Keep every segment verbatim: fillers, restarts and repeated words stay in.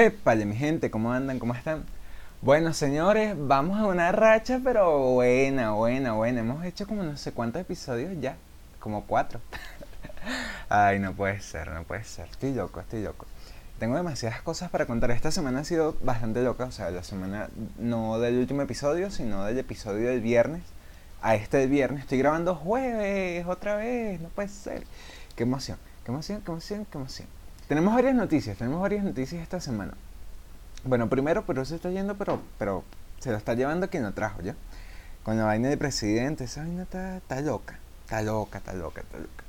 Épale, mi gente, ¿cómo andan? ¿Cómo están? Bueno, señores, vamos a una racha, pero buena, buena, buena. Hemos hecho como no sé cuántos episodios ya, como cuatro. Ay, no puede ser, no puede ser. Estoy loco, estoy loco. Tengo demasiadas cosas para contar. Esta semana ha sido bastante loca, o sea, la semana no del último episodio, sino del episodio del viernes. A este viernes estoy grabando jueves otra vez, no puede ser. Qué emoción, qué emoción, qué emoción, qué emoción. Tenemos varias noticias, tenemos varias noticias esta semana. Bueno, primero, pero se está yendo, pero pero se lo está llevando quien lo trajo, ¿ya? Con la vaina del presidente, esa vaina está, está loca, está loca, está loca, está loca.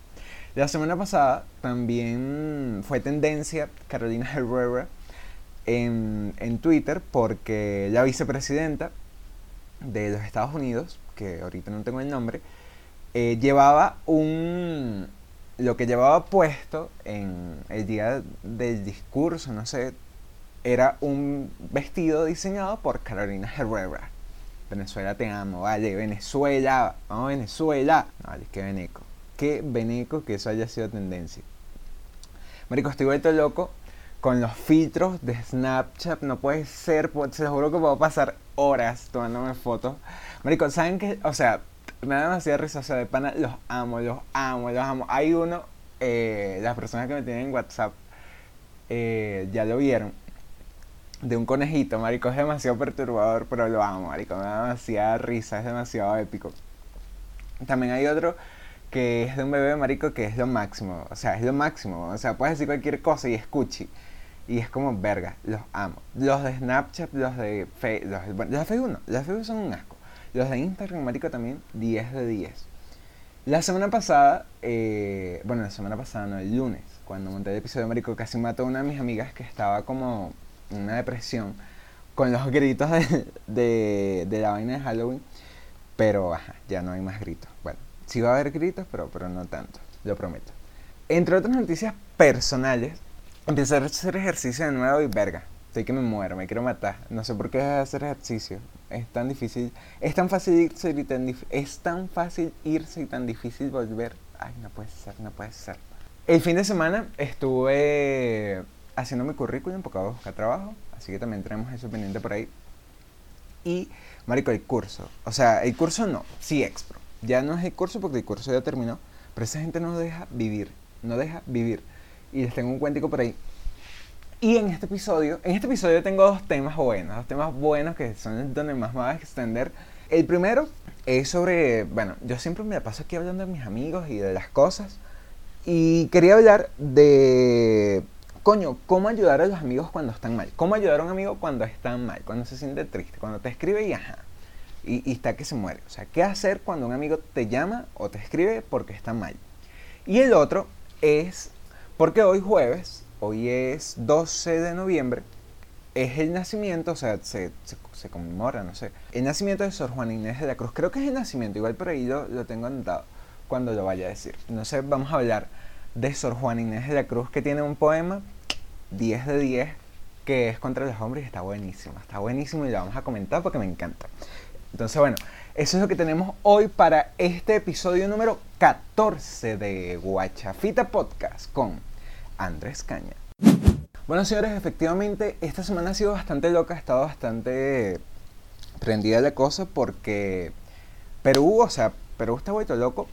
La semana pasada también fue tendencia Carolina Herrera en, en Twitter porque la vicepresidenta de los Estados Unidos, que ahorita no tengo el nombre, eh, llevaba un... Lo que llevaba puesto en el día del discurso, no sé, era un vestido diseñado por Carolina Herrera. Venezuela te amo, vale, Venezuela, vamos, Venezuela. Vale, qué veneco, qué veneco que eso haya sido tendencia. Marico, estoy vuelto loco con los filtros de Snapchat, no puede ser, se los juro que puedo pasar horas tomándome fotos. Marico, ¿saben qué? O sea... Me da demasiada risa, o sea, de pana, los amo, los amo, los amo. Hay uno, eh, las personas que me tienen en WhatsApp, eh, ya lo vieron, de un conejito, marico, es demasiado perturbador, pero lo amo, marico, me da demasiada risa, es demasiado épico. También hay otro que es de un bebé, marico, que es lo máximo, o sea, es lo máximo, o sea, puedes decir cualquier cosa y escuchi, y es como, verga, los amo. Los de Snapchat, los de Facebook, los, bueno, los de Facebook no, los de Facebook son un asco. Los de Instagram, marico, también diez de diez. La semana pasada, eh, bueno, la semana pasada, no, el lunes, cuando monté el episodio, marico, casi mató a una de mis amigas que estaba como en una depresión con los gritos de, de, de la vaina de Halloween. Pero, ajá, ya no hay más gritos. Bueno, sí va a haber gritos, pero, pero no tanto, lo prometo. Entre otras noticias personales, empecé a hacer ejercicio de nuevo y verga. Estoy que me muero, me quiero matar. No sé por qué hacer ejercicio. Es tan difícil, es tan fácil irse y tan, dif- es tan fácil irse y tan difícil volver. Ay, no puede ser, no puede ser. El fin de semana estuve haciendo mi currículum porque voy a buscar trabajo, así que también tenemos eso pendiente por ahí. Y, marico, el curso, o sea, el curso no, C X P R O. Ya no es el curso porque el curso ya terminó, pero esa gente no deja vivir, no deja vivir. Y les tengo un cuentico por ahí. Y en este episodio, en este episodio tengo dos temas buenos, dos temas buenos que son donde más me voy a extender. El primero es sobre, bueno, yo siempre me la paso aquí hablando de mis amigos y de las cosas. Y quería hablar de, coño, cómo ayudar a los amigos cuando están mal. Cómo ayudar a un amigo cuando está mal, cuando se siente triste, cuando te escribe y ajá, y, y está que se muere. O sea, ¿qué hacer cuando un amigo te llama o te escribe porque está mal? Y el otro es, porque hoy jueves... Hoy es doce de noviembre, es el nacimiento, o sea, se, se, se conmemora, no sé, el nacimiento de Sor Juana Inés de la Cruz. Creo que es el nacimiento, igual por ahí lo, lo tengo anotado cuando lo vaya a decir. No sé, vamos a hablar de Sor Juana Inés de la Cruz, que tiene un poema diez de diez, que es contra los hombres y está buenísimo, está buenísimo y lo vamos a comentar porque me encanta. Entonces, bueno, eso es lo que tenemos hoy para este episodio número catorce de Guachafita Podcast con... Andrés Caña. Bueno, señores, efectivamente esta semana ha sido bastante loca, ha estado bastante prendida la cosa porque Perú, o sea, Perú está vuelto loco.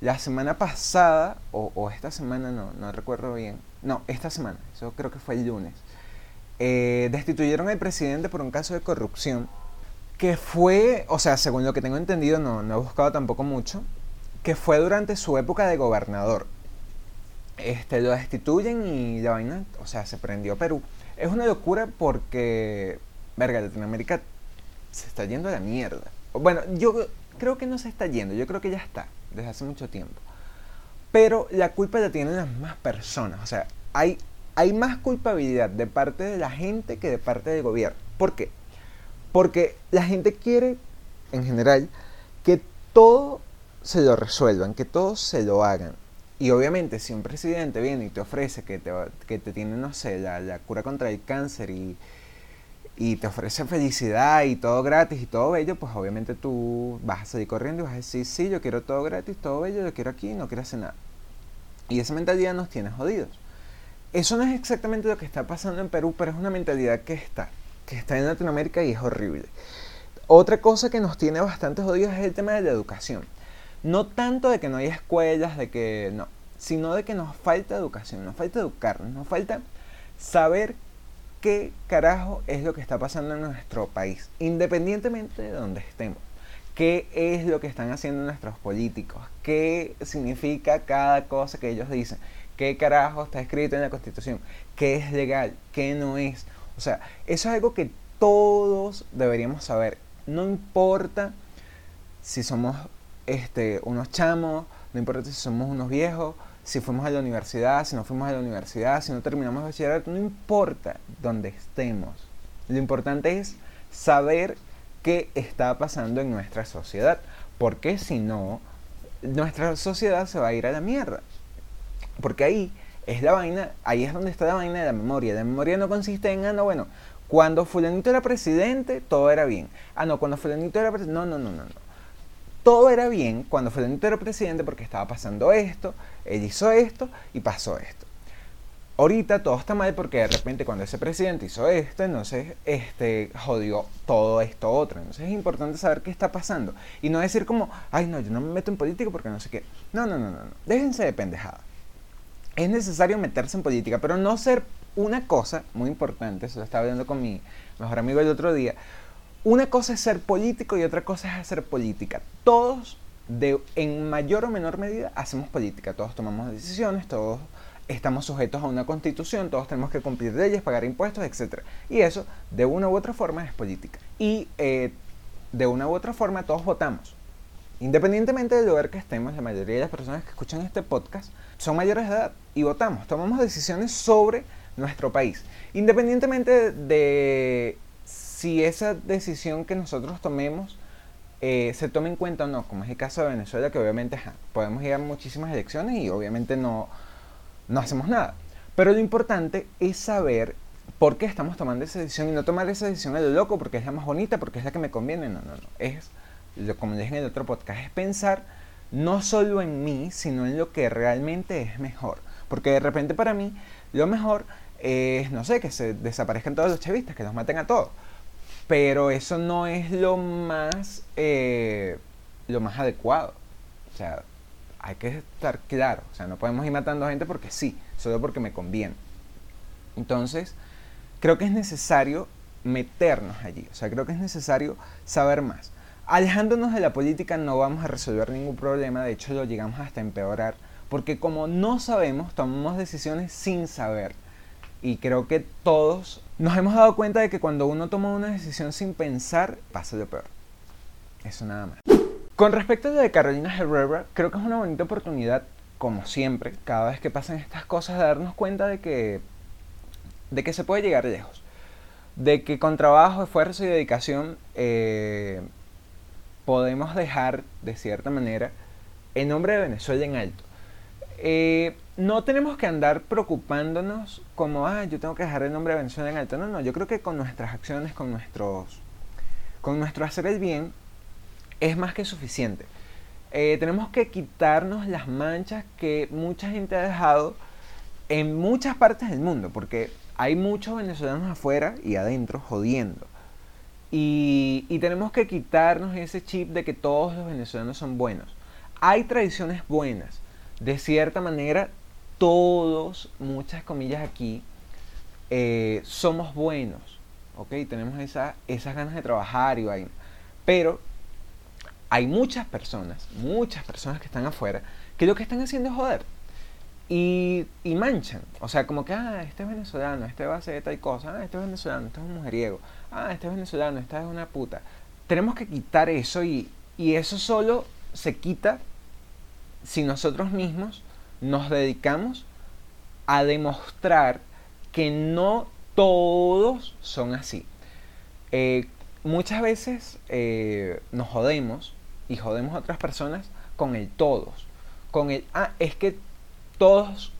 La semana pasada, o, o esta semana, no, no recuerdo bien, no, esta semana, eso creo que fue el lunes, eh, destituyeron al presidente por un caso de corrupción que fue, o sea, según lo que tengo entendido, no, no he buscado tampoco mucho, que fue durante su época de gobernador. Este, lo destituyen y la vaina, o sea, se prendió Perú. Es una locura porque, verga, Latinoamérica se está yendo a la mierda. Bueno, yo creo que no se está yendo, yo creo que ya está, desde hace mucho tiempo. Pero la culpa la tienen las mismas personas, o sea, hay, hay más culpabilidad de parte de la gente que de parte del gobierno. ¿Por qué? Porque la gente quiere, en general, que todo se lo resuelvan, que todo se lo hagan. Y obviamente si un presidente viene y te ofrece que te, que te tiene, no sé, la, la cura contra el cáncer y, y te ofrece felicidad y todo gratis y todo bello, pues obviamente tú vas a salir corriendo y vas a decir, sí, yo quiero todo gratis, todo bello, yo quiero aquí, no quiero hacer nada. Y esa mentalidad nos tiene jodidos. Eso no es exactamente lo que está pasando en Perú, pero es una mentalidad que está, que está en Latinoamérica y es horrible. Otra cosa que nos tiene bastantes odios es el tema de la educación. No tanto de que no hay escuelas, de que no, sino de que nos falta educación, nos falta educarnos, nos falta saber qué carajo es lo que está pasando en nuestro país, independientemente de donde estemos. ¿Qué es lo que están haciendo nuestros políticos? ¿Qué significa cada cosa que ellos dicen? ¿Qué carajo está escrito en la Constitución? ¿Qué es legal? ¿Qué no es? O sea, eso es algo que todos deberíamos saber. No importa si somos este, unos chamos, no importa si somos unos viejos, si fuimos a la universidad, si no fuimos a la universidad, si no terminamos de bachillerato, no importa dónde estemos. Lo importante es saber qué está pasando en nuestra sociedad, porque si no, nuestra sociedad se va a ir a la mierda. Porque ahí es la vaina, ahí es donde está la vaina de la memoria. La memoria no consiste en, ah, no, bueno, cuando fulanito era presidente, todo era bien. Ah, no, cuando fulanito era presidente, no, no, no, no, no. Todo era bien cuando fulanito era presidente porque estaba pasando esto, él hizo esto y pasó esto. Ahorita todo está mal porque de repente cuando ese presidente hizo esto, entonces este, jodió todo esto otro. Entonces es importante saber qué está pasando. Y no decir como, ay no, yo no me meto en política porque no sé qué. No, no, no, no, no. Déjense de pendejada. Es necesario meterse en política, pero no ser una cosa, muy importante, eso lo estaba hablando con mi mejor amigo el otro día, una cosa es ser político y otra cosa es hacer política. Todos, de, en mayor o menor medida, hacemos política. Todos tomamos decisiones, todos estamos sujetos a una constitución, todos tenemos que cumplir leyes, pagar impuestos, etcétera. Y eso, de una u otra forma, es política. Y eh, de una u otra forma, todos votamos. Independientemente del lugar que estemos, la mayoría de las personas que escuchan este podcast son mayores de edad y votamos, tomamos decisiones sobre nuestro país. Independientemente de si esa decisión que nosotros tomemos eh, se tome en cuenta o no, como es el caso de Venezuela, que obviamente ja, podemos ir a muchísimas elecciones y obviamente no, no hacemos nada. Pero lo importante es saber por qué estamos tomando esa decisión y no tomar esa decisión a lo loco porque es la más bonita, porque es la que me conviene. No, no, no. Es... como dije en el otro podcast, es pensar no solo en mí, sino en lo que realmente es mejor. Porque de repente para mí, lo mejor es, no sé, que se desaparezcan todos los chavistas, que los maten a todos. Pero eso no es lo más, eh, lo más adecuado. O sea, hay que estar claro. O sea, no podemos ir matando gente porque sí, solo porque me conviene. Entonces, creo que es necesario meternos allí. O sea, creo que es necesario saber más. Alejándonos de la política no vamos a resolver ningún problema, de hecho lo llegamos hasta empeorar, porque como no sabemos, tomamos decisiones sin saber. Y creo que todos nos hemos dado cuenta de que cuando uno toma una decisión sin pensar, pasa lo peor. Eso nada más. Con respecto a lo de Carolina Herrera, creo que es una bonita oportunidad, como siempre, cada vez que pasan estas cosas, de darnos cuenta de que, de que se puede llegar lejos. De que con trabajo, esfuerzo y dedicación... Eh, podemos dejar, de cierta manera, el nombre de Venezuela en alto. Eh, no tenemos que andar preocupándonos como, ah, yo tengo que dejar el nombre de Venezuela en alto. No, no, yo creo que con nuestras acciones, con, nuestros, con nuestro hacer el bien, es más que suficiente. Eh, tenemos que quitarnos las manchas que mucha gente ha dejado en muchas partes del mundo, porque hay muchos venezolanos afuera y adentro jodiendo. Y, y tenemos que quitarnos ese chip de que todos los venezolanos son buenos. Hay tradiciones buenas. De cierta manera, todos, muchas comillas aquí, eh, somos buenos. ¿Okay? Tenemos esa, esas ganas de trabajar y vaina. Pero hay muchas personas, muchas personas que están afuera, que lo que están haciendo es joder. Y, y manchan. O sea, como que, ah, este es venezolano, este va a hacer tal cosa. Ah, este es venezolano, este es un mujeriego. Ah, este es venezolano, esta es una puta. Tenemos que quitar eso y, y eso solo se quita si nosotros mismos nos dedicamos a demostrar que no todos son así. Eh, muchas veces eh, nos jodemos y jodemos a otras personas con el todos. Con el, ah, es que todos,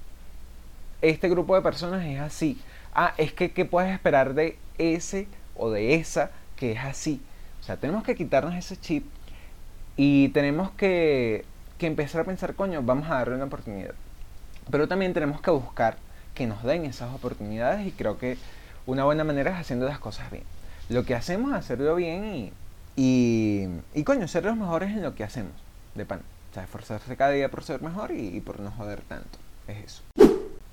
este grupo de personas es así. Ah, es que, ¿qué puedes esperar de ese o de esa que es así? O sea, tenemos que quitarnos ese chip y tenemos que, que empezar a pensar, coño, vamos a darle una oportunidad. Pero también tenemos que buscar que nos den esas oportunidades, y creo que una buena manera es haciendo las cosas bien. Lo que hacemos, hacerlo bien y, y, y coño, ser los mejores en lo que hacemos, de pan. O sea, esforzarse cada día por ser mejor y, y por no joder tanto. Es eso.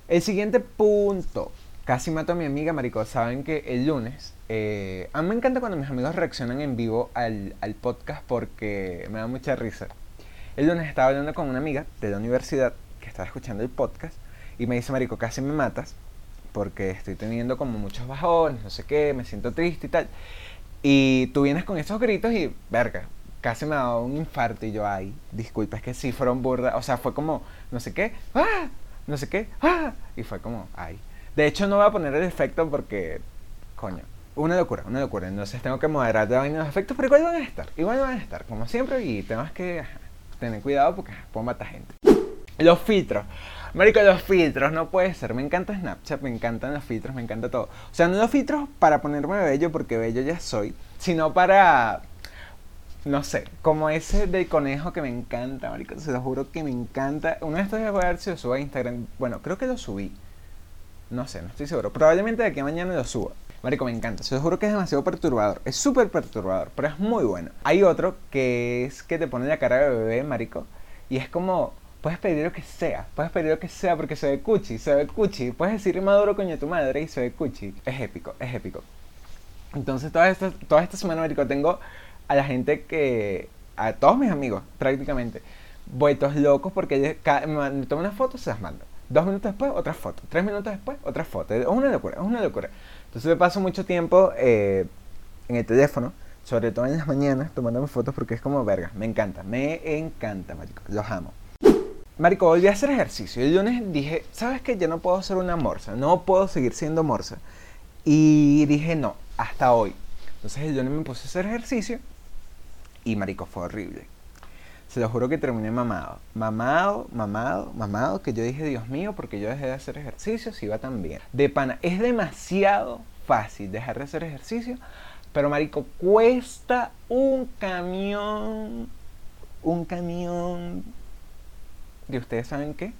El siguiente punto. Casi mato a mi amiga, marico. Saben que el lunes... Eh, a mí me encanta cuando mis amigos reaccionan en vivo al, al podcast porque me da mucha risa. El lunes estaba hablando con una amiga de la universidad que estaba escuchando el podcast y me dice, marico, casi me matas porque estoy teniendo como muchos bajones, no sé qué, me siento triste y tal. Y tú vienes con esos gritos y, verga, casi me ha dado un infarto. Y yo, ay, disculpa, es que sí fueron burda. O sea, fue como, no sé qué, ¡ah! No sé qué, ¡ah! Y fue como, ay. De hecho, no voy a poner el efecto porque, coño, una locura, una locura. Entonces tengo que moderar la vaina de los efectos, pero igual van a estar, igual van a estar, como siempre. Y tenemos que ajá, tener cuidado porque ajá, puedo matar gente. Los filtros. Marico, los filtros, no puede ser. Me encanta Snapchat, me encantan los filtros, me encanta todo. O sea, no los filtros para ponerme bello, porque bello ya soy, sino para... No sé, como ese del conejo que me encanta, marico, se lo juro que me encanta. Uno de estos días voy a ver si lo subo a Instagram. Bueno, creo que lo subí. No sé, no estoy seguro. Probablemente de aquí a mañana lo suba. Marico, me encanta. Se lo juro que es demasiado perturbador. Es súper perturbador, pero es muy bueno. Hay otro que es que te pone la cara de bebé, marico. Y es como, puedes pedir lo que sea. Puedes pedir lo que sea porque se ve cuchi, se ve cuchi. Puedes decir maduro coño tu madre y se ve cuchi. Es épico, es épico. Entonces, toda esta, toda esta semana, marico, tengo... a la gente que... a todos mis amigos, prácticamente, vueltos locos porque cada, me tomo una foto, se las mando. Dos minutos después, otra foto. Tres minutos después, otra foto. Es una locura, es una locura. Entonces me paso mucho tiempo eh, en el teléfono, sobre todo en las mañanas, tomándome fotos porque es como verga. Me encanta, me encanta, marico. Los amo. Marico, volví a hacer ejercicio. El lunes dije, ¿sabes qué? Yo no puedo ser una morsa. No puedo seguir siendo morsa. Y dije, no, hasta hoy. Entonces el lunes me puse a hacer ejercicio. Y marico, fue horrible. Se lo juro que terminé mamado. Mamado, mamado, mamado. Que yo dije, Dios mío, porque yo dejé de hacer ejercicio si iba tan bien. De pana, es demasiado fácil dejar de hacer ejercicio. Pero marico, cuesta un camión. Un camión. ¿Y ustedes saben qué?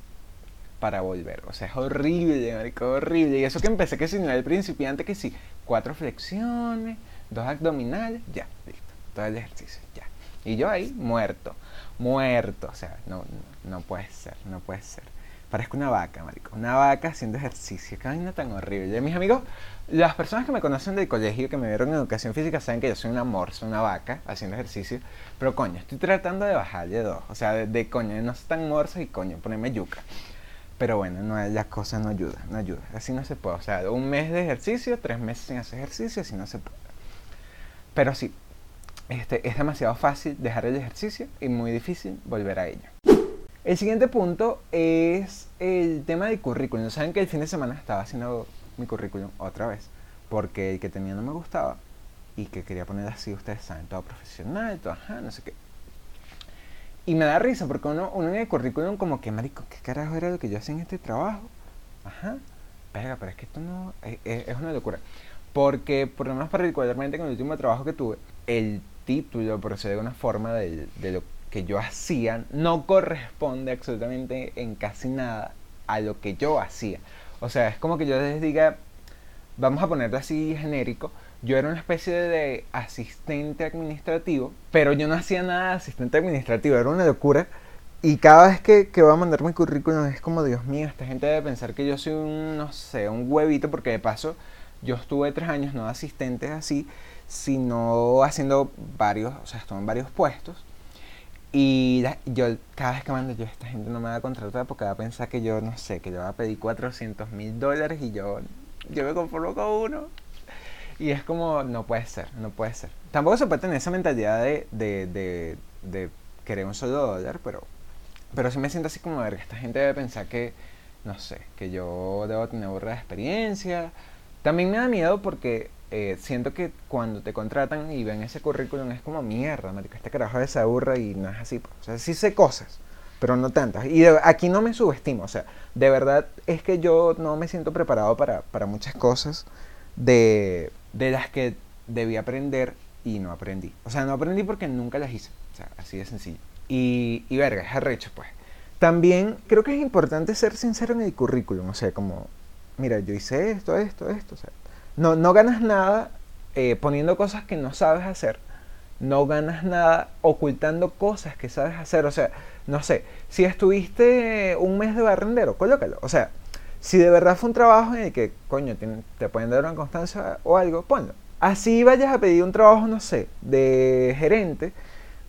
Para volver. O sea, es horrible, marico, horrible. Y eso que empecé que si no era el principiante, que sí. Cuatro flexiones, dos abdominales, ya, listo. Todo el ejercicio, ya. Y yo ahí, muerto, muerto. O sea, no, no, no puede ser, no puede ser. Parezco una vaca, marico. Una vaca haciendo ejercicio. Qué vaina tan horrible. Mis amigos, las personas que me conocen del colegio, que me vieron en educación física, saben que yo soy una morsa, una vaca, haciendo ejercicio. Pero coño, estoy tratando de bajarle dos. O sea, de, de coño, de no ser tan morsa y coño, ponerme yuca. Pero bueno, no, las cosas no ayudan, no ayudan. Así no se puede. O sea, un mes de ejercicio, tres meses sin hacer ejercicio, así no se puede. Pero sí. Este, es demasiado fácil dejar el ejercicio y muy difícil volver a ello. El siguiente punto es el tema del currículum. Saben que el fin de semana estaba haciendo mi currículum otra vez porque el que tenía no me gustaba y que quería poner así, ustedes saben, todo profesional, todo ajá, no sé qué. Y me da risa porque uno, uno en el currículum como que, marico, ¿qué carajo era lo que yo hacía en este trabajo? Ajá, verga, pero es que esto no... Es, es una locura. Porque, por lo menos particularmente con el último trabajo que tuve, el título, por decirlo de alguna forma, de, de lo que yo hacía no corresponde absolutamente en casi nada a lo que yo hacía. O sea, es como que yo les diga, vamos a ponerlo así genérico, yo era una especie de asistente administrativo, pero yo no hacía nada de asistente administrativo, era una locura. Y cada vez que, que voy a mandar mi currículum es como, Dios mío, esta gente debe pensar que yo soy un, no sé, un huevito, porque de paso yo estuve tres años no de asistentes así, sino haciendo varios, o sea, estuve en varios puestos. Y la, yo cada vez que mando, yo, esta gente no me va a contratar porque va a pensar que yo, no sé, que yo voy a pedir cuatrocientos mil dólares y yo, yo me conformo con uno. Y es como, no puede ser, no puede ser. Tampoco se puede tener esa mentalidad de, de, de, de querer un solo dólar, pero, pero sí me siento así como, a ver, esta gente debe pensar que, no sé, que yo debo tener burda de experiencia. También me da miedo porque... Eh, siento que cuando te contratan y ven ese currículum es como mierda, marico, este carajo se aburra y no es así. O sea, sí sé cosas, pero no tantas. Y de, aquí no me subestimo, o sea, de verdad es que yo no me siento preparado para, para muchas cosas de, de las que debí aprender y no aprendí. O sea, no aprendí porque nunca las hice, o sea, así de sencillo. Y, y verga, es arrecho, pues. También creo que es importante ser sincero en el currículum, o sea, como... mira, yo hice esto, esto, esto. O sea, no, no ganas nada eh, poniendo cosas que no sabes hacer. No ganas nada ocultando cosas que sabes hacer. O sea, no sé, si estuviste un mes de barrendero, colócalo. O sea, si de verdad fue un trabajo en el que, coño, te, te pueden dar una constancia o algo, ponlo. Así vayas a pedir un trabajo, no sé, de gerente,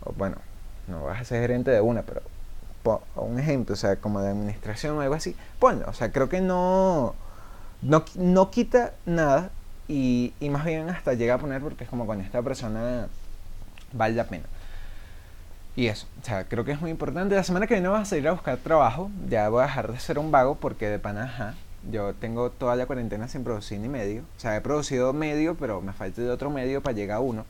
o bueno, no vas a ser gerente de una, pero po, un ejemplo, o sea, como de administración o algo así, ponlo. O sea, creo que no, no, no quita nada y, y más bien hasta llega a poner porque es como con esta persona vale la pena. Y eso, o sea, creo que es muy importante. La semana que viene vas a salir a buscar trabajo. Ya voy a dejar de ser un vago porque de pana, ajá, yo tengo toda la cuarentena sin producir ni medio. O sea, he producido medio, pero me falta de otro medio para llegar a uno.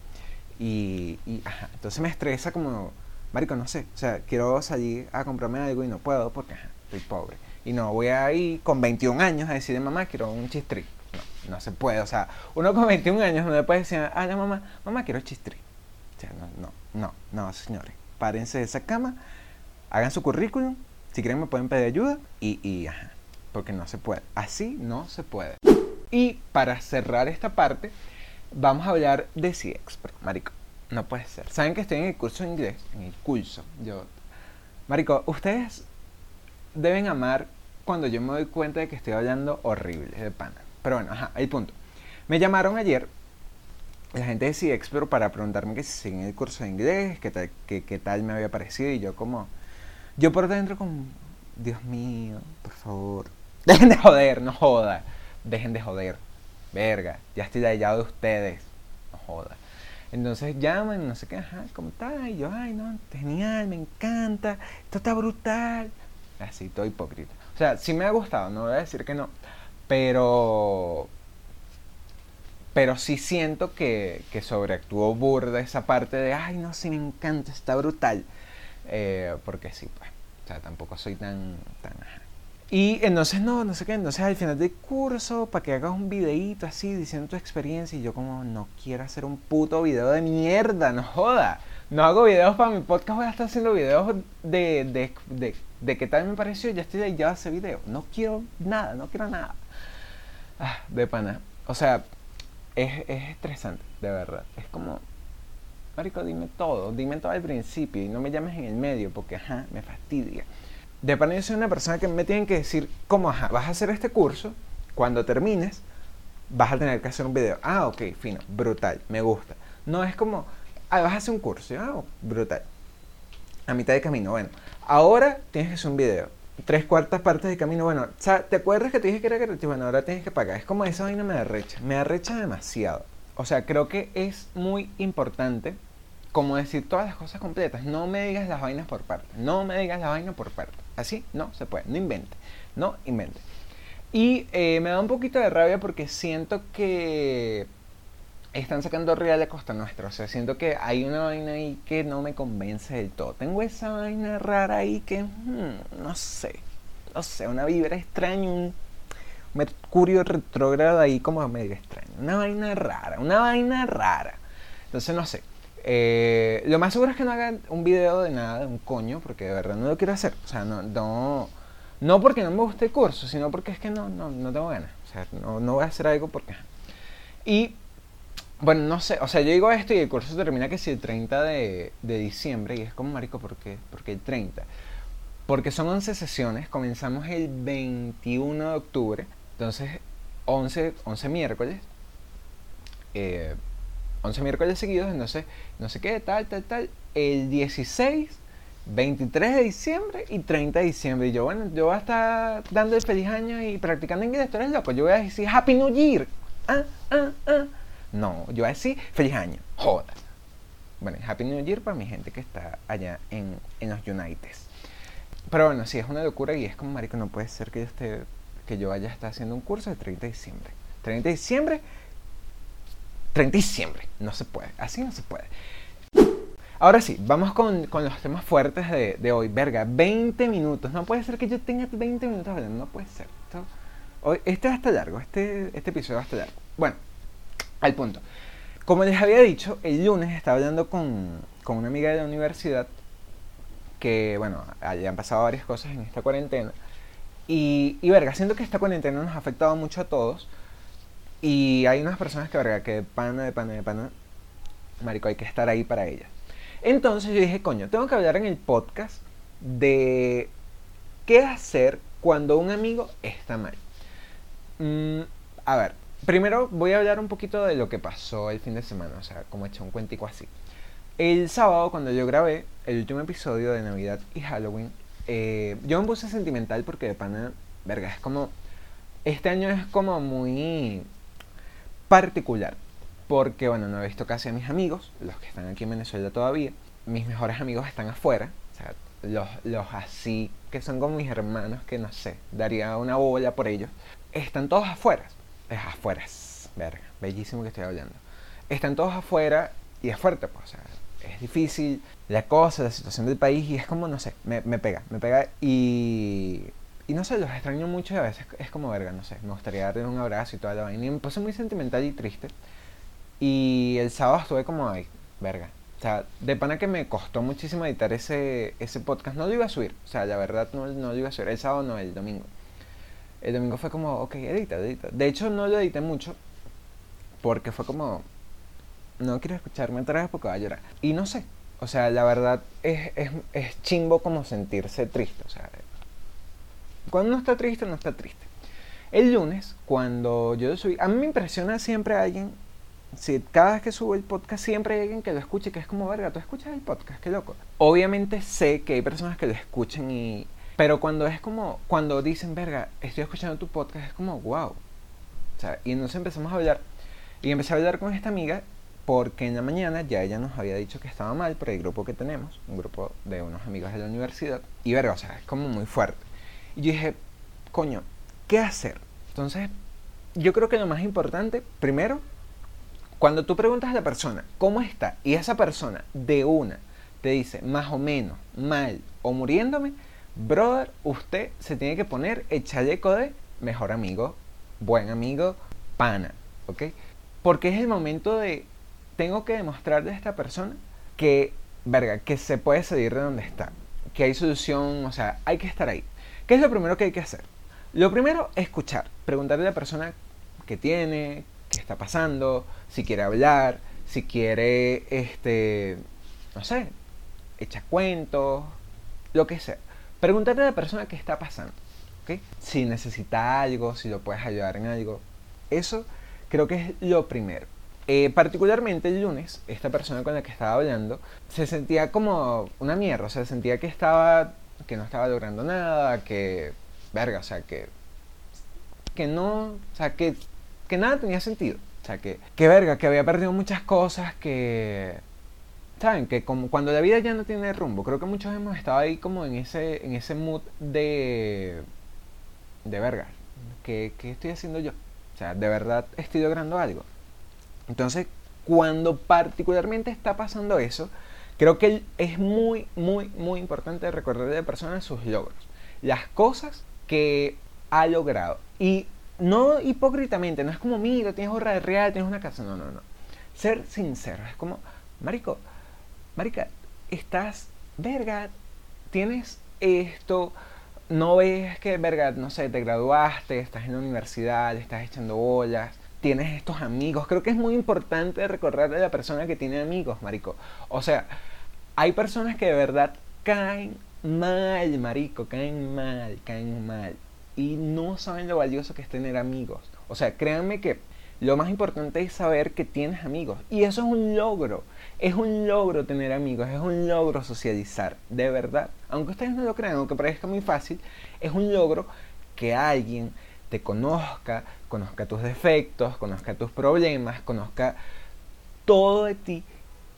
Y, y ajá, entonces me estresa como, marico, no sé. O sea, quiero salir a comprarme algo y no puedo porque, ajá, estoy pobre. Y no voy a ir con veintiún años a decirle, mamá, quiero un chistri. No, no se puede. O sea, uno con veintiún años no le puede decir, ah, no, mamá, mamá, quiero chistri. O sea, no, no, no, no, señores. Párense de esa cama, hagan su currículum, si quieren me pueden pedir ayuda y, y ajá, porque no se puede, así no se puede. Y para cerrar esta parte, vamos a hablar de C X P R O, marico, no puede ser. Saben que estoy en el curso de inglés, en el curso, yo, marico, ustedes deben amar cuando yo me doy cuenta de que estoy hablando horrible de pana, pero bueno, ajá, ahí punto. Me llamaron ayer la gente de C X P R O para preguntarme que si seguí el curso de inglés, qué tal, qué, qué tal me había parecido, y yo como, yo por dentro como, Dios mío, por favor, dejen de joder, no joda, dejen de joder, verga, ya estoy hallado de ustedes, no joda. Entonces llaman, no sé qué, ajá, ¿cómo tal? Y yo, ay, no, genial, me encanta, esto está brutal, así, todo hipócrita. O sea, sí me ha gustado, no voy a decir que no, pero... Pero sí siento que, que sobreactuó burda esa parte de, ay, no, sí me encanta, está brutal. Eh, porque sí, pues, o sea, tampoco soy tan... tan y entonces, no, no sé qué, entonces al final del curso, para que hagas un videíto así, diciendo tu experiencia, y yo como, no quiero hacer un puto video de mierda, no joda. No hago videos para mi podcast, voy a estar haciendo videos de, de, de, de qué tal me pareció, ya estoy ahí, ya hace video. No quiero nada, no quiero nada. Ah, de pana, o sea... Es, es estresante, de verdad. Es como, marico, dime todo, dime todo al principio y no me llames en el medio porque, ajá, me fastidia. De pana yo soy una persona que me tienen que decir, como, ajá, vas a hacer este curso, cuando termines, vas a tener que hacer un video. Ah, ok, fino, brutal, me gusta. No es como, ah, vas a hacer un curso, ah, oh, brutal. A mitad de camino, bueno, ahora tienes que hacer un video. Tres cuartas partes de camino, bueno, ¿te acuerdas que te dije que era gratis? Bueno, ahora tienes que pagar. Es como esa vaina me arrecha, me arrecha demasiado. O sea, creo que es muy importante como decir todas las cosas completas. No me digas las vainas por parte, no me digas las vainas por parte. Así no se puede, no invente, no invente. Y eh, me da un poquito de rabia porque siento que están sacando real a costa nuestra. O sea, siento que hay una vaina ahí que no me convence del todo. Tengo esa vaina rara ahí que, hmm, no sé, no sé, una vibra extraña, un mercurio retrógrado ahí como medio extraño. Una vaina rara, una vaina rara. Entonces, no sé. Eh, lo más seguro es que no haga un video de nada, de un coño, porque de verdad no lo quiero hacer. O sea, no, no, no porque no me guste el curso, sino porque es que no, no, no tengo ganas. O sea, no, no voy a hacer algo porque... Y... Bueno, no sé, o sea, yo digo esto y el curso termina que si el treinta de diciembre y es como, marico, ¿por qué? ¿Por qué el treinta? Porque son once sesiones, comenzamos el veintiuno de octubre, entonces once miércoles, eh, once miércoles seguidos, entonces, no sé qué, tal, tal, tal, el dieciséis, veintitrés de diciembre y treinta de diciembre. Y yo, bueno, yo voy a estar dando el feliz año y practicando inglés, tú eres loco, yo voy a decir Happy New Year, ah, ah, ah. No, yo así, feliz año, joda. Bueno, Happy New Year para mi gente que está allá en, en los Uniteds. Pero bueno, sí, es una locura y es como, marico, no puede ser que yo esté, que yo haya estado haciendo un curso de treinta de diciembre. treinta de diciembre, treinta de diciembre, no se puede, así no se puede. Ahora sí, vamos con, con los temas fuertes de, de hoy. Verga, veinte minutos, no puede ser que yo tenga veinte minutos hablando, no puede ser. Esto, hoy, este va a estar largo, este, este episodio va a estar largo. Bueno. Al punto. Como les había dicho, el lunes estaba hablando con, con una amiga de la universidad que, bueno, le han pasado varias cosas en esta cuarentena Y, y verga, siento que esta cuarentena nos ha afectado mucho a todos. Y hay unas personas que, verga, que de pana, de pana, de pana, marico, hay que estar ahí para ellas. Entonces yo dije, coño, tengo que hablar en el podcast de qué hacer cuando un amigo está mal. Mm, a ver, primero voy a hablar un poquito de lo que pasó el fin de semana, o sea, como he hecho un cuentico así. El sábado, cuando yo grabé el último episodio de Navidad y Halloween, eh, yo me puse sentimental porque de pana, verga, es como... Este año es como muy particular, porque, bueno, no he visto casi a mis amigos, los que están aquí en Venezuela todavía. Mis mejores amigos están afuera, o sea, los, los así, que son como mis hermanos, que no sé, daría una bola por ellos. Están todos afuera, es afuera, verga, bellísimo que estoy hablando. Están todos afuera y es fuerte, pues, o sea, es difícil la cosa, la situación del país, y es como, no sé, me, me pega, me pega y... Y no sé, los extraño mucho y a veces es como, verga, no sé, me gustaría darles un abrazo y toda la vaina. Y me puse muy sentimental y triste. Y el sábado estuve como, ay, verga. O sea, de pana que me costó muchísimo editar ese, ese podcast. No lo iba a subir, o sea, la verdad no, no lo iba a subir. El sábado no, el domingo. El domingo fue como, ok, edita, edita. De hecho, no lo edité mucho porque fue como, no quiero escucharme otra vez porque voy a llorar. Y no sé, o sea, la verdad es, es, es chimbo como sentirse triste, o sea... Cuando uno está triste, no está triste. El lunes, cuando yo subí... A mí me impresiona siempre a alguien... Si, cada vez que subo el podcast, siempre hay alguien que lo escuche, que es como, verga, ¿tú escuchas el podcast? ¡Qué loco! Obviamente sé que hay personas que lo escuchen y... Pero cuando es como... Cuando dicen, verga, estoy escuchando tu podcast, es como, wow. O sea, y entonces empezamos a hablar. Y empecé a hablar con esta amiga porque en la mañana ya ella nos había dicho que estaba mal por el grupo que tenemos. Un grupo de unos amigos de la universidad. Y, verga, o sea, es como muy fuerte. Y yo dije, coño, ¿qué hacer? Entonces, yo creo que lo más importante, primero, cuando tú preguntas a la persona, ¿cómo está? Y esa persona, de una, te dice, más o menos, mal o muriéndome, brother, usted se tiene que poner el chaleco de mejor amigo, buen amigo, pana, ¿ok? Porque es el momento de, tengo que demostrarle a esta persona que, verga, que se puede salir de donde está, que hay solución, o sea, hay que estar ahí. ¿Qué es lo primero que hay que hacer? Lo primero, escuchar. Preguntarle a la persona qué tiene, qué está pasando, si quiere hablar, si quiere, este, no sé, echar cuentos, lo que sea. Preguntarle a la persona qué está pasando, ¿ok? Si necesita algo, si lo puedes ayudar en algo. Eso creo que es lo primero. Eh, particularmente el lunes, esta persona con la que estaba hablando se sentía como una mierda, o sea, sentía que estaba... que no estaba logrando nada, que, verga, o sea, que, que no, o sea, que, que nada tenía sentido, o sea, que, que verga, que había perdido muchas cosas, que, saben, que como cuando la vida ya no tiene rumbo, creo que muchos hemos estado ahí como en ese, en ese mood de, de verga, que, que estoy haciendo yo, o sea, de verdad estoy logrando algo. Entonces, cuando particularmente está pasando eso, creo que es muy, muy, muy importante recordarle a la persona sus logros. Las cosas que ha logrado. Y no hipócritamente, no es como, mira, tienes obra de real, tienes una casa. No, no, no. Ser sincero. Es como, marico, marica, estás, verga, tienes esto. No ves que, verga, no sé, te graduaste, estás en la universidad, estás echando bolas. Tienes estos amigos. Creo que es muy importante recordarle a la persona que tiene amigos, marico. O sea, hay personas que de verdad caen mal, marico. Caen mal, caen mal. Y no saben lo valioso que es tener amigos. O sea, créanme que lo más importante es saber que tienes amigos. Y eso es un logro. Es un logro tener amigos. Es un logro socializar. De verdad. Aunque ustedes no lo crean, aunque parezca muy fácil, es un logro que alguien... te conozca, conozca tus defectos, conozca tus problemas, conozca todo de ti.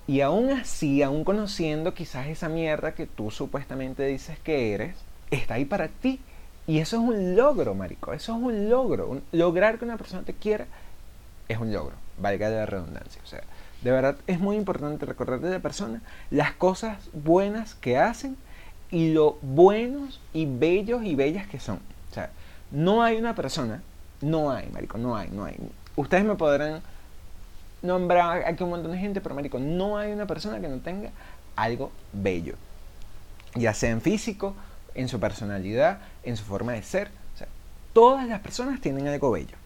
Y aún así, aún conociendo quizás esa mierda que tú supuestamente dices que eres, está ahí para ti. Y eso es un logro, marico. Eso es un logro. Un, lograr que una persona te quiera es un logro. Valga la redundancia. O sea, de verdad es muy importante recordarle a la persona las cosas buenas que hacen y lo buenos y bellos y bellas que son. O sea, no hay una persona, no hay, marico, no hay, no hay. Ustedes me podrán nombrar aquí un montón de gente, pero marico, no hay una persona que no tenga algo bello. Ya sea en físico, en su personalidad, en su forma de ser, todas las personas tienen algo bello,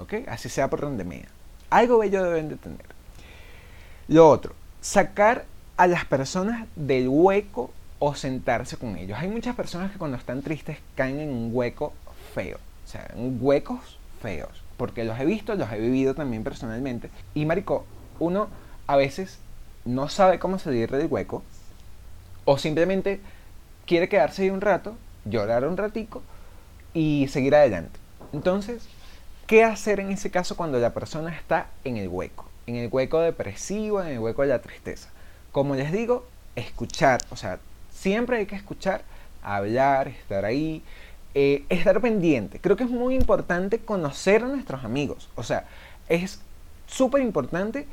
¿ok? Así sea por donde mea. Algo bello deben de tener. Lo otro, sacar a las personas del hueco o sentarse con ellos. Hay muchas personas que cuando están tristes caen en un hueco feo, o sea, en huecos feos, porque los he visto, los he vivido también personalmente. Y marico, uno a veces no sabe cómo salir del hueco o simplemente quiere quedarse ahí un rato, llorar un ratico y seguir adelante. Entonces, ¿qué hacer en ese caso cuando la persona está en el hueco? En el hueco depresivo, en el hueco de la tristeza. Como les digo, escuchar, o sea, siempre hay que escuchar, hablar, estar ahí, eh, estar pendiente. Creo que es muy importante conocer a nuestros amigos, o sea, es súper importante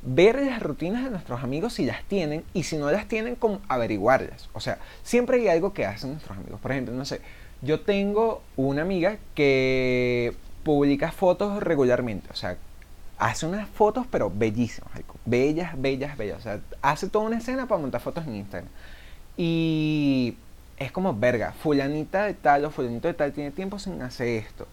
ver las rutinas de nuestros amigos si las tienen, y si no las tienen, como averiguarlas. O sea, siempre hay algo que hacen nuestros amigos. Por ejemplo, no sé, yo tengo una amiga que publica fotos regularmente, o sea, hace unas fotos pero bellísimas, bellas, bellas, bellas, o sea, hace toda una escena para montar fotos en Instagram. Y es como, verga, fulanita de tal o fulanito de tal tiene tiempo sin hacer esto.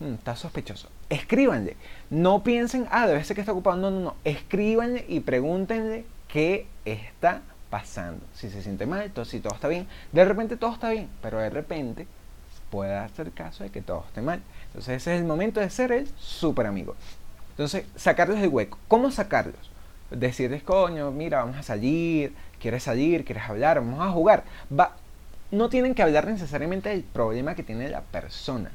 Hmm, está sospechoso. Escríbanle. No piensen, ah, debe ser que está ocupado. No, no, no. Escríbanle y pregúntenle qué está pasando. Si se siente mal, todo, si todo está bien. De repente todo está bien, pero de repente puede hacer caso de que todo esté mal. Entonces ese es el momento de ser el súper amigo. Entonces, sacarlos del hueco. ¿Cómo sacarlos? Decirles, coño, mira, vamos a salir, quieres salir, quieres hablar, vamos a jugar. Va. No tienen que hablar necesariamente del problema que tiene la persona,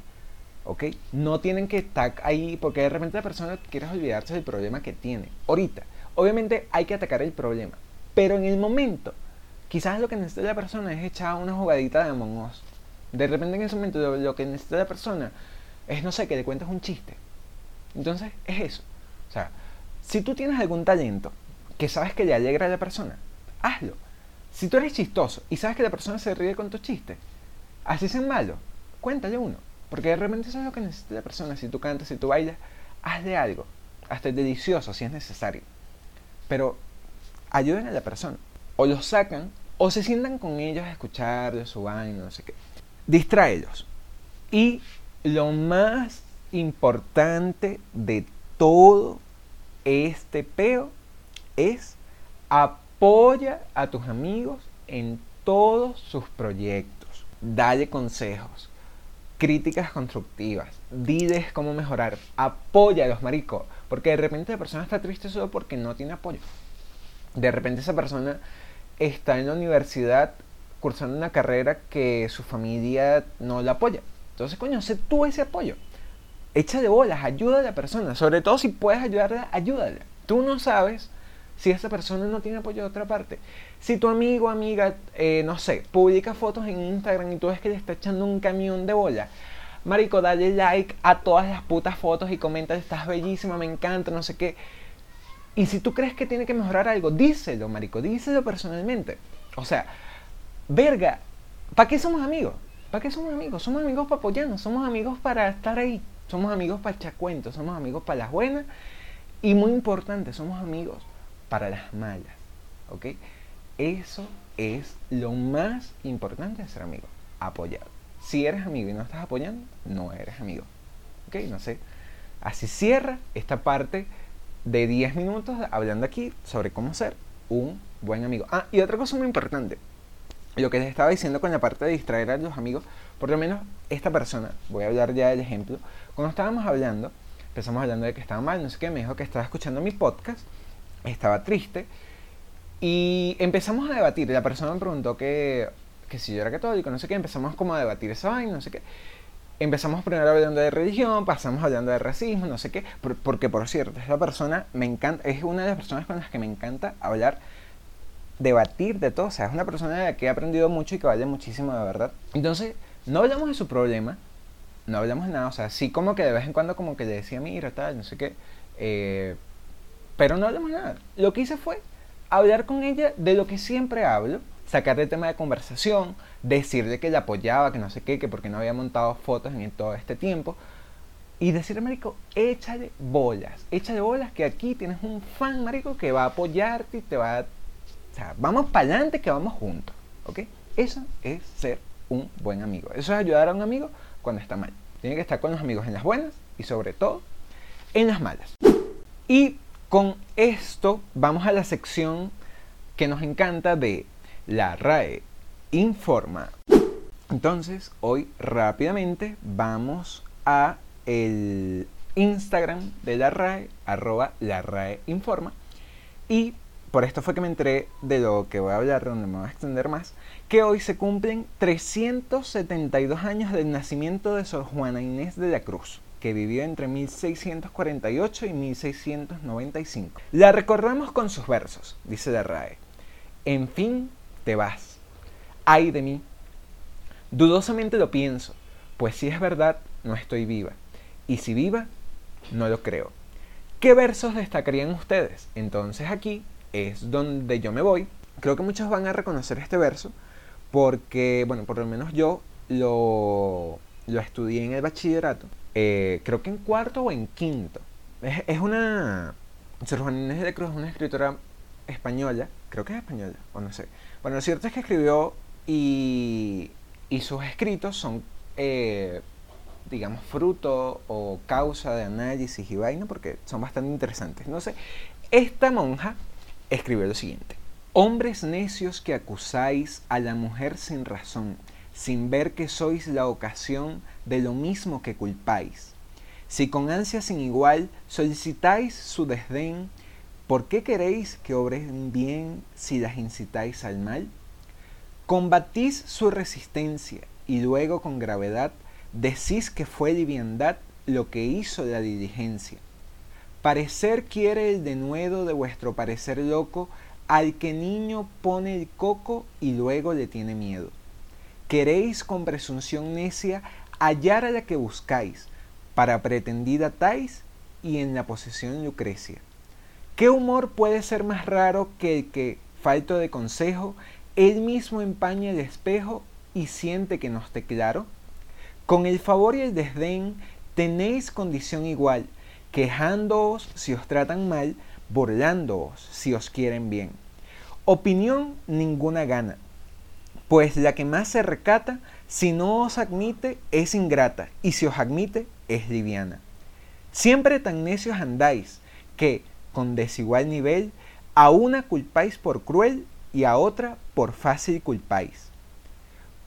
¿ok? No tienen que estar ahí, porque de repente la persona quiere olvidarse del problema que tiene ahorita. Obviamente hay que atacar el problema, pero en el momento, quizás lo que necesita la persona es echar una jugadita de Among Us. De repente en ese momento lo, lo que necesita la persona es, no sé, que le cuentes un chiste. Entonces es eso. O sea, si tú tienes algún talento que sabes que le alegra a la persona, hazlo. Si tú eres chistoso y sabes que la persona se ríe con tus chistes, así sean malos, cuéntale uno. Porque de repente eso es lo que necesita la persona. Si tú cantas, si tú bailas, hazle algo. Hasta el delicioso si es necesario. Pero ayuden a la persona. O los sacan, o se sientan con ellos a escucharlos, su vaina, no sé qué. Distráelos. Y lo más importante de todo este peo es apoya a tus amigos en todos sus proyectos. Dale consejos, críticas constructivas, diles cómo mejorar, apoya a los maricos, porque de repente la persona está triste solo porque no tiene apoyo. De repente esa persona está en la universidad cursando una carrera que su familia no la apoya. Entonces, coño, sé tú ese apoyo. Échale bolas, ayuda a la persona, sobre todo si puedes ayudarla, ayúdala. Tú no sabes si esa persona no tiene apoyo de otra parte. Si tu amigo o amiga, eh, no sé, publica fotos en Instagram y tú ves que le está echando un camión de bola, marico, dale like a todas las putas fotos y comenta, estás bellísima, me encanta, no sé qué. Y si tú crees que tiene que mejorar algo, díselo, marico, díselo personalmente. O sea, verga, ¿para qué somos amigos? ¿Para qué somos amigos? Somos amigos para apoyarnos, somos amigos para estar ahí, somos amigos para echar cuentos, somos amigos para las buenas y, muy importante, somos amigos para las malas, ¿ok? Eso es lo más importante de ser amigo, apoyar. Si eres amigo y no estás apoyando, no eres amigo, ¿ok? No sé, así cierra esta parte de diez minutos hablando aquí sobre cómo ser un buen amigo. Ah, y otra cosa muy importante, lo que les estaba diciendo con la parte de distraer a los amigos, por lo menos esta persona, voy a hablar ya del ejemplo, cuando estábamos hablando, empezamos hablando de que estaba mal, no sé qué, me dijo que estaba escuchando mi podcast, estaba triste y empezamos a debatir. La persona me preguntó que, que si yo era católico, no sé qué, empezamos como a debatir esa vaina, no sé qué. Empezamos primero hablando de religión, pasamos hablando de racismo, no sé qué, porque, por cierto, esta persona me encanta, es una de las personas con las que me encanta hablar, debatir de todo. O sea, es una persona de la que he aprendido mucho y que vale muchísimo, de verdad. Entonces, no hablamos de su problema, no hablamos de nada, o sea, sí como que de vez en cuando como que le decía, mira, tal, no sé qué, eh... pero no hablamos nada. Lo que hice fue hablar con ella de lo que siempre hablo, sacarle el tema de conversación, decirle que la apoyaba, que no sé qué, que porque no había montado fotos en todo este tiempo, y decirle, marico, échale bolas, échale bolas que aquí tienes un fan, marico, que va a apoyarte y te va a... O sea, vamos para adelante, que vamos juntos, ¿ok? Eso es ser un buen amigo. Eso es ayudar a un amigo cuando está mal. Tienen que estar con los amigos en las buenas y sobre todo en las malas. Y con esto vamos a la sección que nos encanta de la R A E informa. Entonces hoy rápidamente vamos a el Instagram de la R A E, arroba la R A E informa. Y por esto fue que me enteré de lo que voy a hablar, donde me voy a extender más, que hoy se cumplen trescientos setenta y dos años del nacimiento de Sor Juana Inés de la Cruz, que vivió entre mil seiscientos cuarenta y ocho y mil seiscientos noventa y cinco. La recordamos con sus versos, dice la R A E. En fin, te vas. Ay de mí. Dudosamente lo pienso, pues si es verdad, no estoy viva. Y si viva, no lo creo. ¿Qué versos destacarían ustedes? Entonces aquí es donde yo me voy. Creo que muchos van a reconocer este verso porque, bueno, por lo menos yo lo, lo estudié en el bachillerato. Eh, creo que en cuarto o en quinto. Es, es una... Sor Juana Inés de la Cruz es una escritora española. Creo que es española, o no sé. Bueno, lo cierto es que escribió y, y sus escritos son... Eh, digamos, fruto o causa de análisis y vaina, porque son bastante interesantes. No sé, esta monja escribió lo siguiente. Hombres necios que acusáis a la mujer sin razón, sin ver que sois la ocasión de lo mismo que culpáis. Si con ansia sin igual solicitáis su desdén, ¿por qué queréis que obren bien si las incitáis al mal? Combatís su resistencia y luego con gravedad decís que fue liviandad lo que hizo la diligencia. Parecer quiere el denuedo de vuestro parecer loco al que niño pone el coco y luego le tiene miedo. Queréis con presunción necia hallar a la que buscáis, para pretendida tais y en la posesión Lucrecia. ¿Qué humor puede ser más raro que el que, falto de consejo, él mismo empaña el espejo y siente que no esté claro? Con el favor y el desdén tenéis condición igual, quejándoos si os tratan mal, burlándoos si os quieren bien. Opinión ninguna gana, pues la que más se recata, si no os admite, es ingrata, y si os admite, es liviana. Siempre tan necios andáis, que, con desigual nivel, a una culpáis por cruel y a otra por fácil culpáis.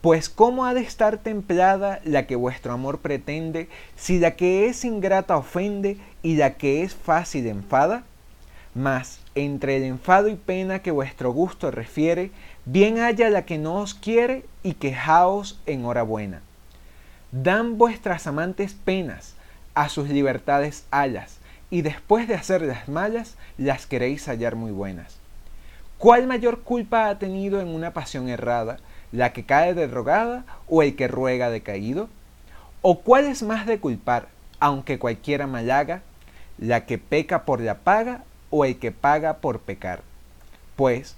Pues ¿cómo ha de estar templada la que vuestro amor pretende, si la que es ingrata ofende y la que es fácil enfada? Mas, entre el enfado y pena que vuestro gusto refiere, bien haya la que no os quiere y quejaos en hora buena. Dan vuestras amantes penas, a sus libertades alas, y después de hacerlas malas, las queréis hallar muy buenas. ¿Cuál mayor culpa ha tenido en una pasión errada, la que cae derrogada o el que ruega decaído? ¿O cuál es más de culpar, aunque cualquiera malhaga, la que peca por la paga o el que paga por pecar? Pues,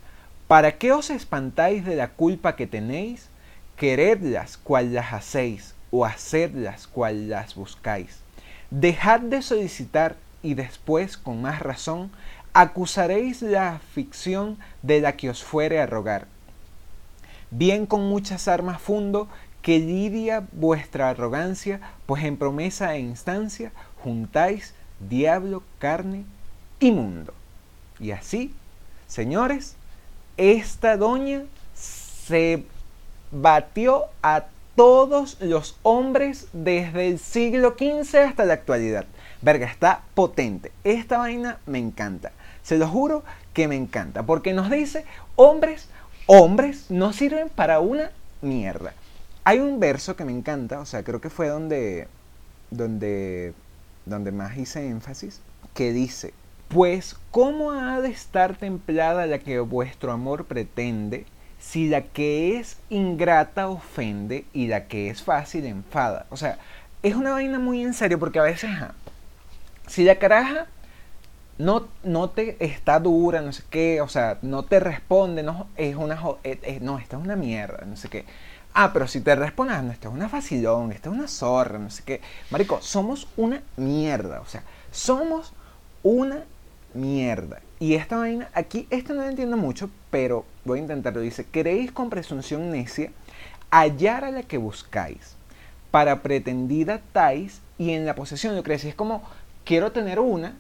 ¿para qué os espantáis de la culpa que tenéis? Queredlas cual las hacéis o hacedlas cual las buscáis. Dejad de solicitar y después, con más razón, acusaréis la aflicción de la que os fuere a rogar. Bien con muchas armas fundo que lidia vuestra arrogancia, pues en promesa e instancia juntáis diablo, carne y mundo. Y así, señores, esta doña se batió a todos los hombres desde el siglo quince hasta la actualidad. Verga, está potente. Esta vaina me encanta. Se lo juro que me encanta, porque nos dice hombres... Hombres no sirven para una mierda. Hay un verso que me encanta, o sea, creo que fue donde, donde, donde más hice énfasis, que dice, pues, ¿cómo ha de estar templada la que vuestro amor pretende, si la que es ingrata ofende y la que es fácil enfada? O sea, es una vaina muy en serio, porque a veces, ja, si la caraja... No, no te está dura, no sé qué, o sea, no te responde, no, es una, es, no, esta es una mierda, no sé qué. Ah, pero si te respondes, no, esta es una facilón, esta es una zorra, no sé qué. Marico, somos una mierda, o sea, somos una mierda. Y esta vaina, aquí, esta no la entiendo mucho, pero voy a intentarlo. Dice, queréis con presunción necia hallar a la que buscáis, para pretendida tais y en la posesión de Lucrecia. Es como, quiero tener una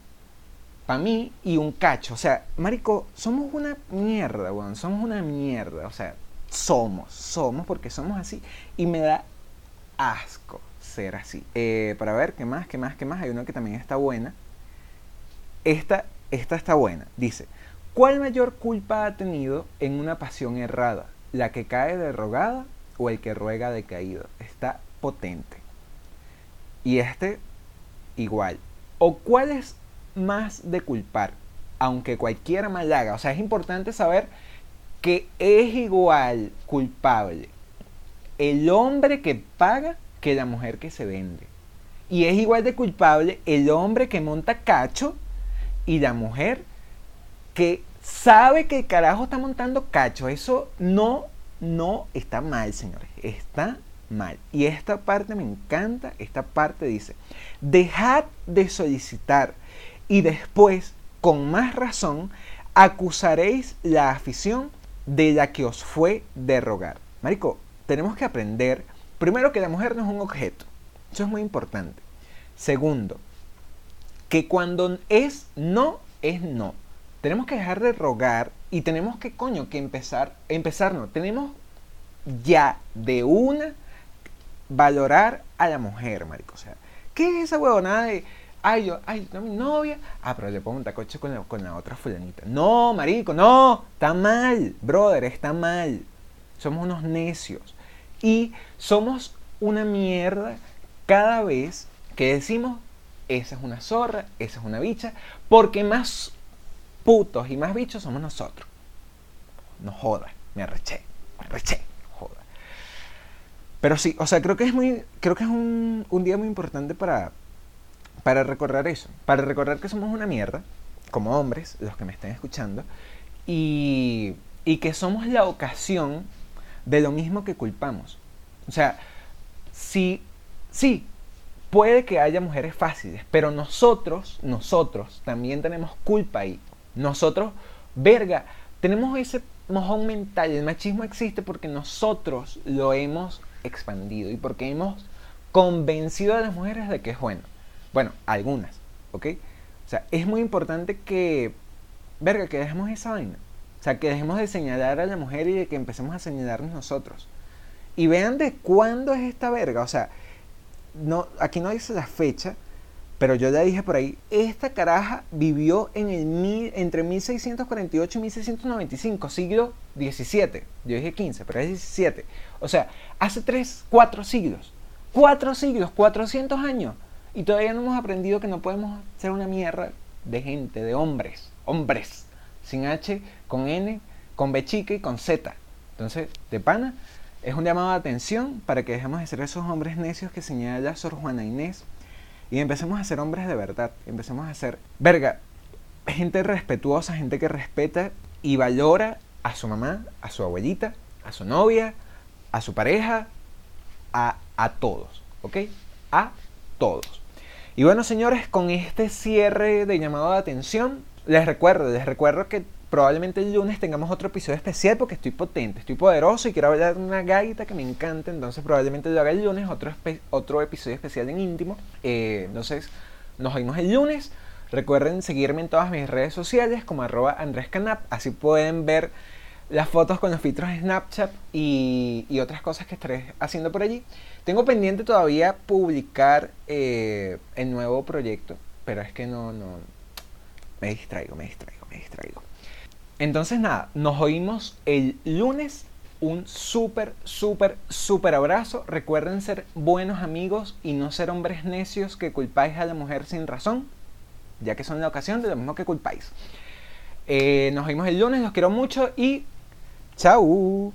para mí y un cacho. O sea, marico, somos una mierda, weón. Somos una mierda. O sea, somos, somos porque somos así. Y me da asco ser así. Eh, para ver, ¿qué más, qué más, qué más? Hay una que también está buena. Esta, esta está buena. Dice, ¿cuál mayor culpa ha tenido en una pasión errada? ¿La que cae de rogada o el que ruega de caído? Está potente. Y este, igual. ¿O cuál es más de culpar? Aunque cualquiera mal haga. O sea, es importante saber que es igual culpable el hombre que paga que la mujer que se vende. Y es igual de culpable el hombre que monta cacho y la mujer que sabe que el carajo está montando cacho. Eso no, no está mal, señores. Está mal. Y esta parte me encanta. Esta parte dice, dejad de solicitar y después, con más razón, acusaréis la afición de la que os fue de rogar. Marico, tenemos que aprender, primero, que la mujer no es un objeto. Eso es muy importante. Segundo, que cuando es no, es no. Tenemos que dejar de rogar y tenemos que, coño, que empezar, empezar no, tenemos ya de una valorar a la mujer, marico. O sea, ¿qué es esa huevonada de, ay, yo, ay, no, mi novia, ah, pero le pongo un tacoche con la, con la otra fulanita? No, marico, no, está mal, brother, está mal. Somos unos necios y somos una mierda cada vez que decimos, esa es una zorra, esa es una bicha, porque más putos y más bichos somos nosotros. No jodas, me arreché, me arreché, no jodas. Pero sí, o sea, creo que es muy, creo que es un, un día muy importante para, para recordar eso, para recordar que somos una mierda, como hombres, los que me estén escuchando, y, y que somos la ocasión de lo mismo que culpamos. O sea, sí, sí, puede que haya mujeres fáciles, pero nosotros, nosotros también tenemos culpa ahí. Nosotros, verga, tenemos ese mojón mental. El machismo existe porque nosotros lo hemos expandido y porque hemos convencido a las mujeres de que es bueno. Bueno, algunas, ¿ok? O sea, es muy importante que, verga, que dejemos esa vaina. O sea, que dejemos de señalar a la mujer y de que empecemos a señalarnos nosotros. Y vean de cuándo es esta verga. O sea, no, aquí no dice la fecha, pero yo ya dije por ahí, esta caraja vivió en el mil, entre mil seiscientos cuarenta y ocho y mil seiscientos noventa y cinco, siglo diecisiete. Yo dije quince, pero es diecisiete. O sea, hace tres, cuatro siglos. cuatro siglos, cuatrocientos años. Y todavía no hemos aprendido que no podemos ser una mierda de gente, de hombres. Hombres. Sin H, con N, con B chica y con Z. Entonces, de pana, es un llamado de atención para que dejemos de ser esos hombres necios que señala Sor Juana Inés. Y empecemos a ser hombres de verdad, empecemos a ser, verga, gente respetuosa, gente que respeta y valora a su mamá, a su abuelita, a su novia, a su pareja, a, a todos, ¿ok? A todos. Y bueno, señores, con este cierre de llamado de atención, les recuerdo, les recuerdo que probablemente el lunes tengamos otro episodio especial porque estoy potente, estoy poderoso y quiero hablar de una gaita que me encanta. Entonces probablemente lo haga el lunes, otro, espe- otro episodio especial en íntimo. Eh, entonces nos vemos el lunes. Recuerden seguirme en todas mis redes sociales como arroba Andrés Canap. Así pueden ver las fotos con los filtros de Snapchat y, y otras cosas que estaré haciendo por allí. Tengo pendiente todavía publicar eh, el nuevo proyecto, pero es que no, no, me distraigo, me distraigo, me distraigo. Entonces nada, nos oímos el lunes, un súper, súper, súper abrazo. Recuerden ser buenos amigos y no ser hombres necios que culpáis a la mujer sin razón, ya que son la ocasión de lo mismo que culpáis. Eh, nos oímos el lunes, los quiero mucho y chao.